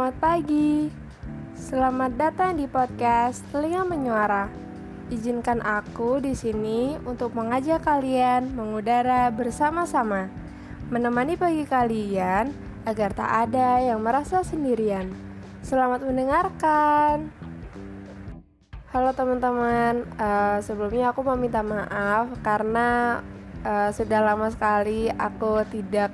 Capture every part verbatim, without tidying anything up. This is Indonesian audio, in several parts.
Selamat pagi. Selamat datang di podcast Telinga Menyuara. Izinkan aku di sini untuk mengajak kalian mengudara bersama-sama, menemani pagi kalian agar tak ada yang merasa sendirian. Selamat mendengarkan. Halo teman-teman, uh, sebelumnya aku meminta maaf karena uh, sudah lama sekali aku tidak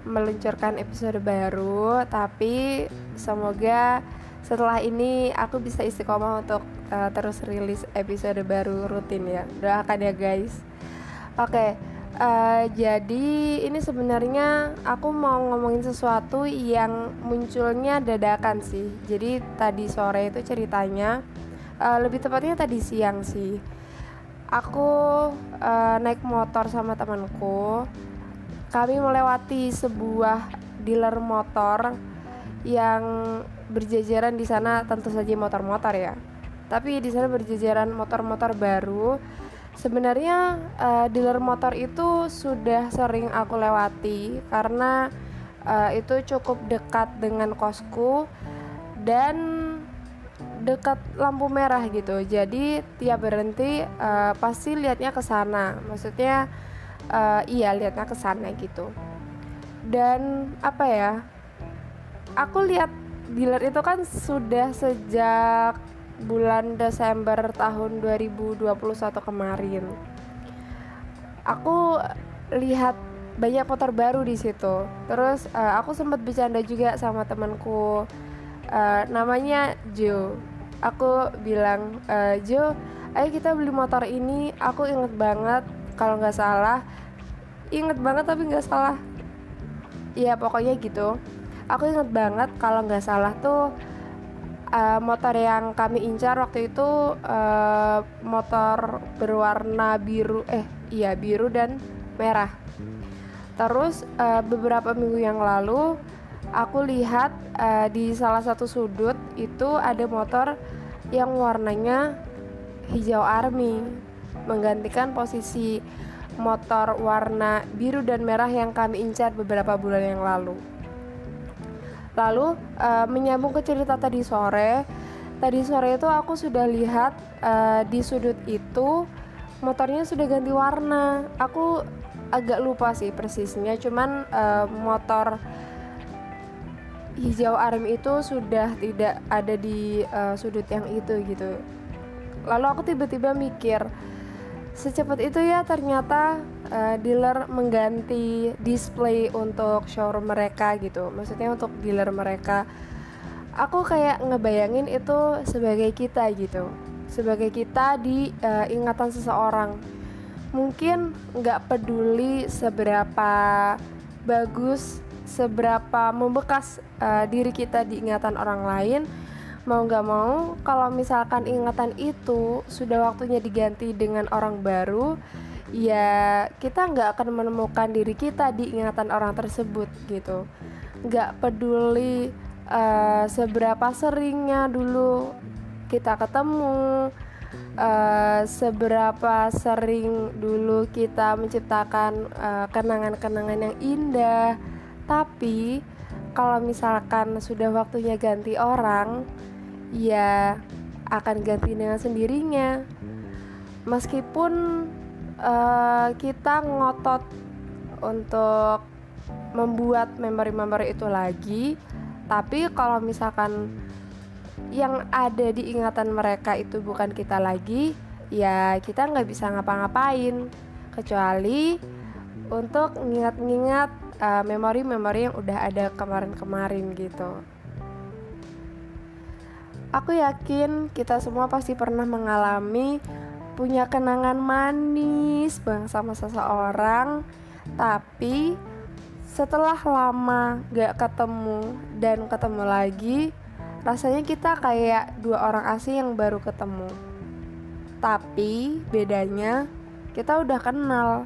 meluncurkan episode baru, tapi semoga setelah ini aku bisa istiqomah untuk uh, terus rilis episode baru rutin ya. Doakan ya guys. Oke, okay, uh, jadi ini sebenarnya aku mau ngomongin sesuatu yang munculnya dadakan sih. Jadi tadi sore itu ceritanya, uh, lebih tepatnya tadi siang sih. Aku uh, naik motor sama temanku. Kami melewati sebuah dealer motor yang berjajaran di sana, tentu saja motor-motor ya. Tapi di sana berjajaran motor-motor baru. Sebenarnya uh, dealer motor itu sudah sering aku lewati karena uh, itu cukup dekat dengan kosku dan dekat lampu merah gitu. Jadi tiap berhenti uh, pasti lihatnya ke sana. Maksudnya Uh, iya lihatnya ke sana gitu. Dan apa ya, aku lihat dealer itu kan sudah sejak bulan Desember tahun dua ribu dua puluh satu kemarin. Aku lihat banyak motor baru di situ. Terus uh, aku sempat bercanda juga sama temanku, uh, namanya Jo. Aku bilang, uh, Jo, ayo kita beli motor ini. Aku inget banget kalau nggak salah, inget banget tapi nggak salah. Iya pokoknya gitu. Aku inget banget kalau nggak salah tuh uh, motor yang kami incar waktu itu uh, motor berwarna biru, eh iya biru dan merah. Terus uh, beberapa minggu yang lalu aku lihat uh, di salah satu sudut itu ada motor yang warnanya hijau army, menggantikan posisi motor warna biru dan merah yang kami incar beberapa bulan yang lalu. Lalu e, menyambung ke cerita tadi sore. Tadi sore itu aku sudah lihat e, di sudut itu motornya sudah ganti warna. Aku agak lupa sih persisnya, cuman e, motor hijau army itu sudah tidak ada di e, sudut yang itu gitu. Lalu aku tiba-tiba mikir, secepat itu ya ternyata uh, dealer mengganti display untuk showroom mereka gitu. Maksudnya untuk dealer mereka. Aku kayak ngebayangin itu sebagai kita gitu. Sebagai kita di uh, ingatan seseorang. Mungkin gak peduli seberapa bagus, seberapa membekas uh, diri kita di ingatan orang lain. Mau gak mau, kalau misalkan ingatan itu sudah waktunya diganti dengan orang baru, ya kita gak akan menemukan diri kita di ingatan orang tersebut gitu. Gak peduli uh, seberapa seringnya dulu kita ketemu, uh, seberapa sering dulu kita menciptakan uh, kenangan-kenangan yang indah. Tapi kalau misalkan sudah waktunya ganti orang, ya akan ganti dengan sendirinya. Meskipun uh, kita ngotot untuk membuat memori-memori itu lagi, tapi kalau misalkan yang ada di ingatan mereka itu bukan kita lagi, ya kita nggak bisa ngapa-ngapain kecuali untuk ngingat-ngingat Uh, memori-memori yang udah ada kemarin-kemarin gitu. Aku yakin kita semua pasti pernah mengalami punya kenangan manis bang sama seseorang, tapi setelah lama gak ketemu dan ketemu lagi, rasanya kita kayak dua orang asing yang baru ketemu. Tapi bedanya kita udah kenal,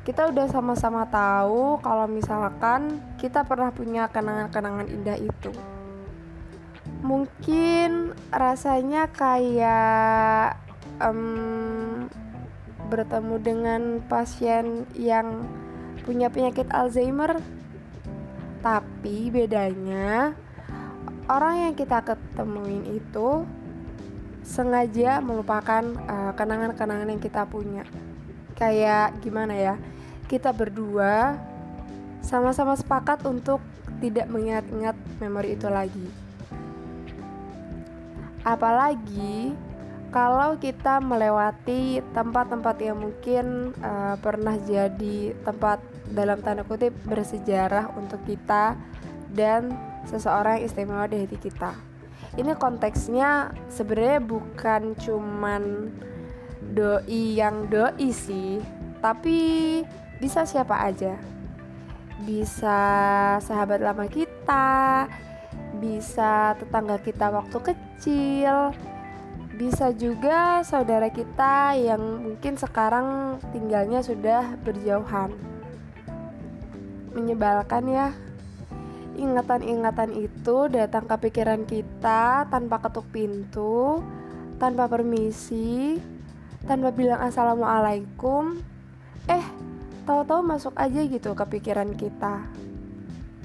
kita udah sama-sama tahu kalau misalkan kita pernah punya kenangan-kenangan indah itu. Mungkin rasanya kayak um, bertemu dengan pasien yang punya penyakit Alzheimer. Tapi bedanya orang yang kita ketemuin itu sengaja melupakan uh, kenangan-kenangan yang kita punya. Kayak gimana ya, kita berdua sama-sama sepakat untuk tidak mengingat-ingat memori itu lagi. Apalagi kalau kita melewati tempat-tempat yang mungkin uh, pernah jadi tempat dalam tanda kutip bersejarah untuk kita dan seseorang yang istimewa di hati kita. Ini konteksnya sebenarnya bukan cuman doi yang doi sih, tapi bisa siapa aja. Bisa sahabat lama kita, bisa tetangga kita waktu kecil, bisa juga saudara kita yang mungkin sekarang tinggalnya sudah berjauhan. Menyebalkan ya. Ingatan-ingatan itu datang ke pikiran kita tanpa ketuk pintu, tanpa permisi, tanpa bilang assalamualaikum. Eh, tahu-tahu masuk aja gitu ke pikiran kita.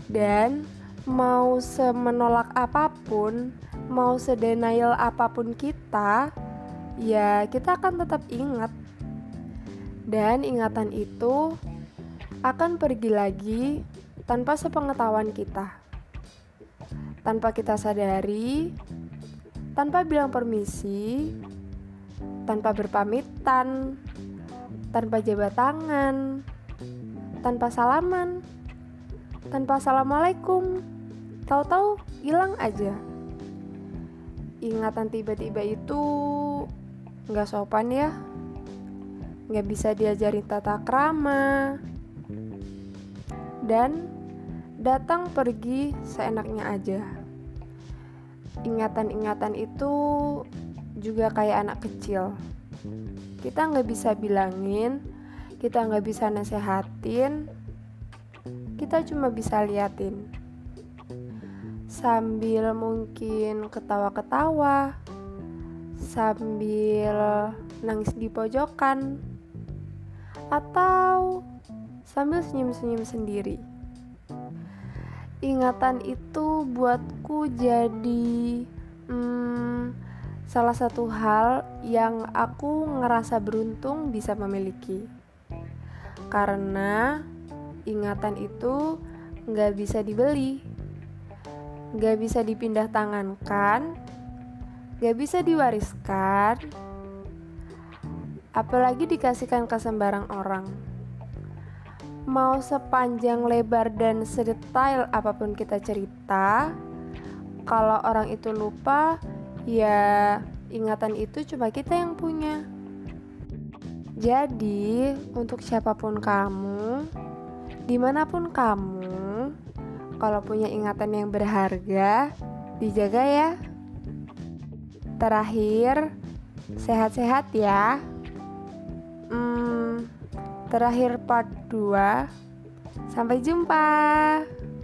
Dan mau semenolak apapun, mau sedenial apapun kita, ya kita akan tetap ingat. Dan ingatan itu akan pergi lagi tanpa sepengetahuan kita, tanpa kita sadari, tanpa bilang permisi, tanpa berpamitan, tanpa jabat tangan, tanpa salaman, tanpa assalamualaikum. Tahu-tahu hilang aja. Ingatan tiba-tiba itu gak sopan ya. Gak bisa diajarin tata krama. Dan datang pergi seenaknya aja. Ingatan-ingatan itu juga kayak anak kecil. Kita gak bisa bilangin, kita gak bisa nasehatin, kita cuma bisa liatin. Sambil mungkin ketawa-ketawa, sambil nangis di pojokan, atau sambil senyum-senyum sendiri. Ingatan itu buatku jadi hmm, salah satu hal yang aku ngerasa beruntung bisa memiliki. Karena ingatan itu gak bisa dibeli, gak bisa dipindah tangankan, gak bisa diwariskan, apalagi dikasihkan ke sembarang orang. Mau sepanjang lebar dan sedetail apapun kita cerita, kalau orang itu lupa, ya ingatan itu cuma kita yang punya. Jadi untuk siapapun kamu, dimanapun kamu, kalau punya ingatan yang berharga, dijaga ya. Terakhir, sehat-sehat ya. Hmm, terakhir part dua. Sampai jumpa.